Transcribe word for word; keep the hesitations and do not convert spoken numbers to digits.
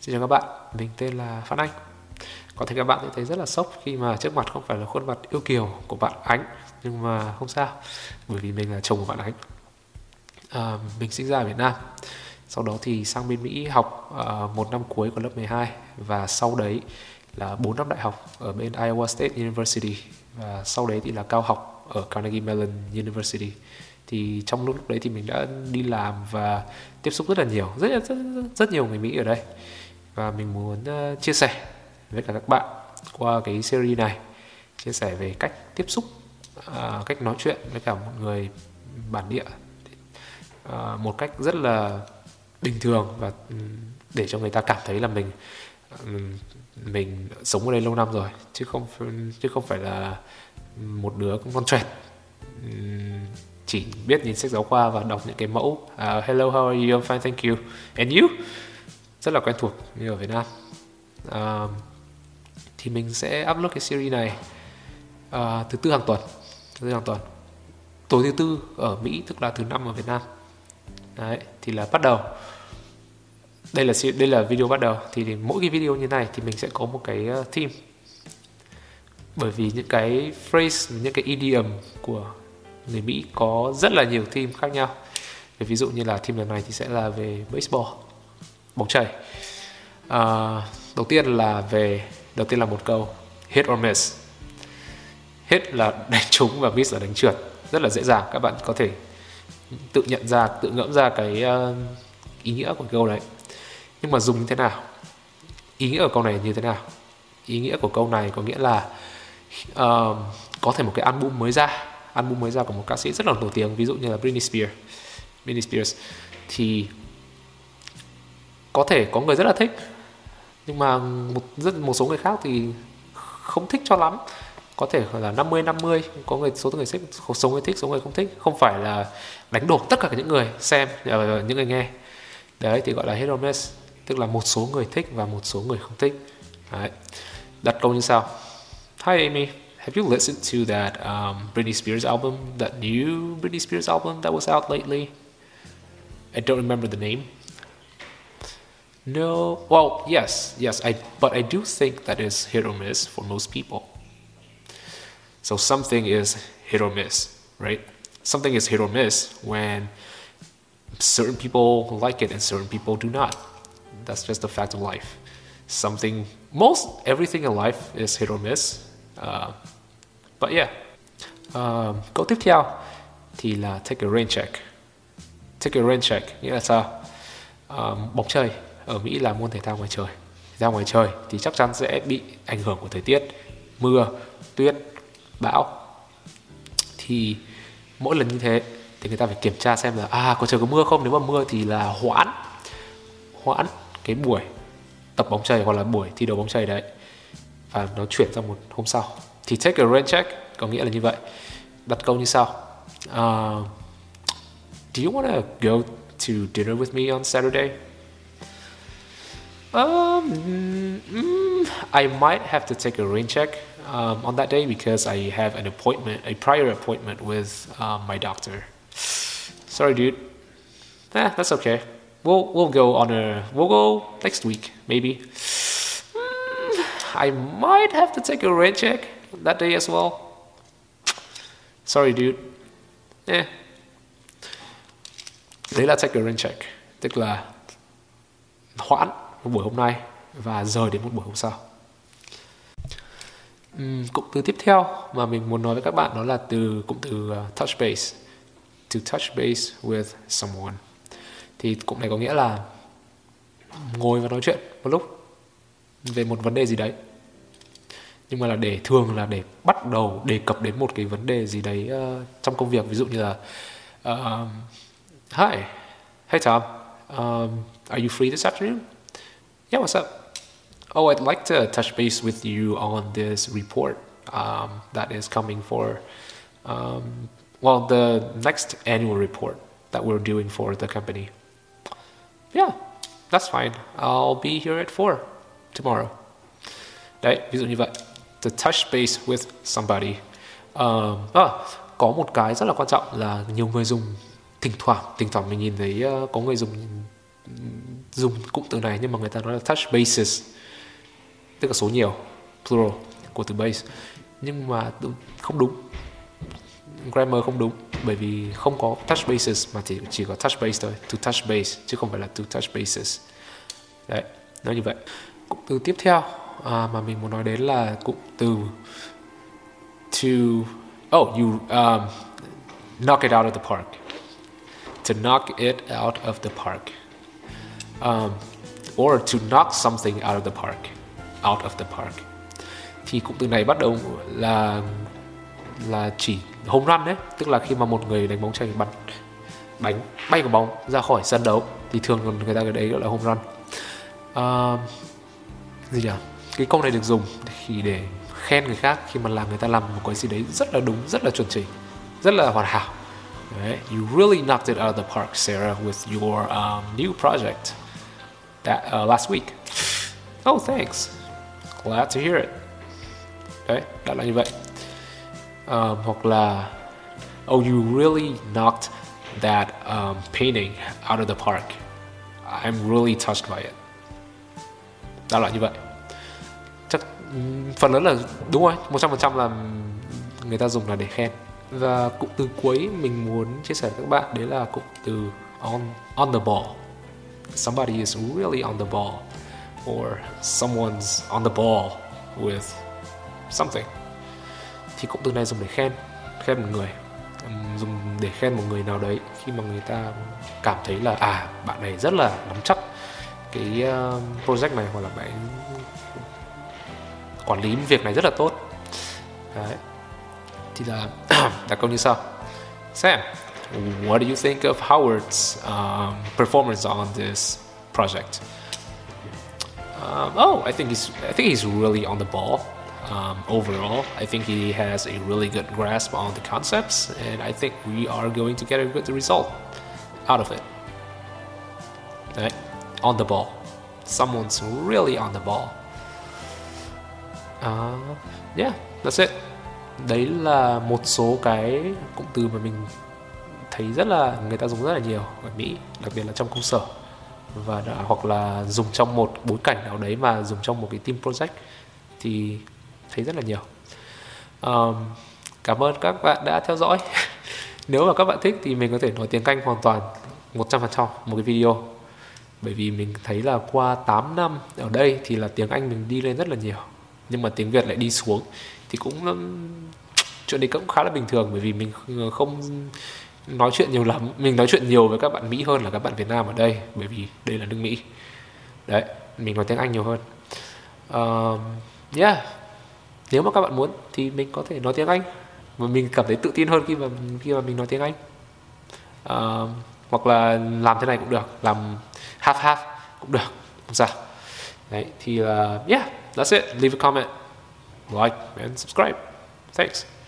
Xin chào các bạn, mình tên là Phan Anh. Có thể các bạn sẽ thấy rất là sốc khi mà trước mặt không phải là khuôn mặt yêu kiều của bạn Ánh, nhưng mà không sao, bởi vì mình là chồng của bạn Ánh. À, mình sinh ra ở Việt Nam, sau đó thì sang bên Mỹ học à, một năm cuối của lớp mười hai và sau đấy là bốn năm đại học ở bên Iowa State University và sau đấy thì là cao học ở Carnegie Mellon University. Thì trong lúc đấy thì mình đã đi làm và tiếp xúc rất là nhiều, rất rất, rất, rất nhiều người Mỹ ở đây. Và mình muốn uh, chia sẻ với cả các bạn qua cái series này, chia sẻ về cách tiếp xúc, uh, cách nói chuyện với cả một người bản địa uh, một cách rất là bình thường, và để cho người ta cảm thấy là mình mình sống ở đây lâu năm rồi, chứ không chứ không phải là một đứa con trẻ chỉ biết nhìn sách giáo khoa và đọc những cái mẫu uh, hello, how are you, I'm fine, thank you, and you, rất là quen thuộc như ở Việt Nam. Uh, thì mình sẽ upload cái series này uh, thứ tư hàng tuần, thứ tư hàng tuần, tối thứ tư ở Mỹ, tức là thứ năm ở Việt Nam. Đấy, thì là bắt đầu. Đây là đây là video bắt đầu. Thì, thì mỗi cái video như này thì mình sẽ có một cái theme, bởi vì những cái phrase, những cái idiom của người Mỹ có rất là nhiều theme khác nhau. Ví dụ như là theme lần này thì sẽ là về baseball, bóng chày. À, đầu tiên là về đầu tiên là một câu hit or miss. Hit là đánh trúng và miss là đánh trượt, rất là dễ dàng. Các bạn có thể tự nhận ra, tự ngẫm ra cái uh, ý nghĩa của câu đấy. Nhưng mà dùng như thế nào? Ý nghĩa của câu này như thế nào? Ý nghĩa của câu này có nghĩa là uh, có thể một cái album mới ra, album mới ra của một ca sĩ rất là nổi tiếng, ví dụ như là Britney Spears. Britney Spears thì có thể có người rất là thích, nhưng mà một rất một số người khác thì không thích cho lắm. Có thể là năm mươi năm mươi, có người số người thích, số người thích, số người không thích, không phải là đánh đổ tất cả những người xem, những người nghe. Đấy thì gọi là hit or miss, tức là một số người thích và một số người không thích. Đấy. Đặt câu như sau. Hi Amy, have you listened to that um, Britney Spears album, that new Britney Spears album that was out lately? I don't remember the name. No, well, yes, yes, I, but I do think that is hit or miss for most people. So something is hit or miss, right? Something is hit or miss when certain people like it and certain people do not. That's just a fact of life. Something, most everything in life is hit or miss. Uh, but yeah. Uh, câu tiếp theo thì là take a rain check. Take a rain check nghĩa là sao? Um, bóng chày ở Mỹ là môn thể thao ngoài trời. Ra ngoài trời thì chắc chắn sẽ bị ảnh hưởng của thời tiết, mưa, tuyết, bão. Thì mỗi lần như thế thì người ta phải kiểm tra xem là à, có trời có mưa không. Nếu mà mưa thì là hoãn hoãn cái buổi tập bóng chày hoặc là buổi thi đấu bóng chày đấy, và nó chuyển sang một hôm sau. Thì take a rain check có nghĩa là như vậy. Đặt câu như sau. uh, Do you wanna go to dinner with me on Saturday? Um, mm, I might have to take a rain check um, on that day because I have an appointment, a prior appointment with um, my doctor. Sorry, dude. Nah, that's okay. We'll we'll go on a we'll go next week maybe. Mm, I might have to take a rain check that day as well. Sorry, dude. Eh. Đấy là take a rain check, tức là hoãn một buổi hôm nay và rời đến một buổi hôm sau. Uhm, cụm từ tiếp theo mà mình muốn nói với các bạn đó là từ cụm từ uh, touch base. To touch base with someone thì cụm này có nghĩa là ngồi và nói chuyện một lúc về một vấn đề gì đấy, nhưng mà là để thường là để bắt đầu đề cập đến một cái vấn đề gì đấy uh, trong công việc. Ví dụ như là uh, hi, hey Tom, um, are you free this afternoon? Yeah, what's up? Oh, I'd like to touch base with you on this report um, that is coming for, um, well, the next annual report that we're doing for the company. Yeah, that's fine. I'll be here at four tomorrow. Đấy, ví dụ như vậy. To touch base with somebody. Um, à, có một cái rất là quan trọng là nhiều người dùng thỉnh thoảng, thỉnh thoảng mình nhìn thấy uh, có người dùng dùng cụm từ này, nhưng mà người ta nói là touch bases, tức là số nhiều, plural của từ base. Nhưng mà không đúng, grammar không đúng, bởi vì không có touch bases mà chỉ, chỉ có touch base thôi, to touch base chứ không phải là to touch bases. Đấy, nó như vậy. Cụm từ tiếp theo à, mà mình muốn nói đến là cụm từ to, oh, you um, knock it out of the park. To knock it out of the park. Um, or to knock something out of the park. Out of the park. Thì cụm từ này bắt đầu là là chỉ home run đấy, tức là khi mà một người đánh bóng chày bắn đánh bay quả bóng ra khỏi sân đấu thì thường người ta gọi đấy gọi là home run. Uh, gì nhỉ? Cái câu này được dùng thì để khen người khác khi mà làm người ta làm một cái gì đấy rất là đúng, rất là chuẩn chỉnh, rất là hoàn hảo. Đấy. You really knocked it out of the park, Sarah, with your um, new project that uh, last week. Oh, thanks. Glad to hear it. Đấy, đã là như vậy. Um, hoặc là oh, you really knocked that um, painting out of the park. I'm really touched by it. Đã là như vậy. Chắc phần lớn là đúng rồi, một trăm phần trăm là người ta dùng là để khen. Và cụm từ cuối mình muốn chia sẻ với các bạn đấy là cụm từ on, on the ball. Somebody is really on the ball, or someone's on the ball with something. Thì cụm từ này dùng để khen, khen một người, dùng để khen một người nào đấy khi mà người ta cảm thấy là à, bạn này rất là nắm chắc cái project này, hoặc là bạn quản lý việc này rất là tốt. Đấy. Thì là đặt câu như sau. Sam, what do you think of Howard's um, performance on this project? Um, oh, I think he's I think he's really on the ball. Um, overall, I think he has a really good grasp on the concepts, and I think we are going to get a good result out of it. Right? On the ball. Someone's really on the ball. Uh, yeah, that's it. Đấy là một số cái cụm từ mà mình thấy rất là người ta dùng rất là nhiều ở Mỹ, đặc biệt là trong công sở, và đã, hoặc là dùng trong một bối cảnh nào đấy mà dùng trong một cái team project thì thấy rất là nhiều. Um, cảm ơn các bạn đã theo dõi. Nếu mà các bạn thích thì mình có thể nói tiếng Anh hoàn toàn một trăm phần trăm một cái video, bởi vì mình thấy là qua tám năm ở đây thì là tiếng Anh mình đi lên rất là nhiều, nhưng mà tiếng Việt lại đi xuống. Thì cũng chuyện đấy cũng khá là bình thường, bởi vì mình không nói chuyện nhiều lắm. Mình nói chuyện nhiều với các bạn Mỹ hơn là các bạn Việt Nam ở đây, bởi vì đây là nước Mỹ. Đấy, mình nói tiếng Anh nhiều hơn. Uh, yeah, nếu mà các bạn muốn thì mình có thể nói tiếng Anh, mà mình cảm thấy tự tin hơn khi mà khi mà mình nói tiếng Anh. Uh, hoặc là làm thế này cũng được, làm half half cũng được, không sao. Đấy, thì uh, yeah, that's it. Leave a comment, like and subscribe. Thanks.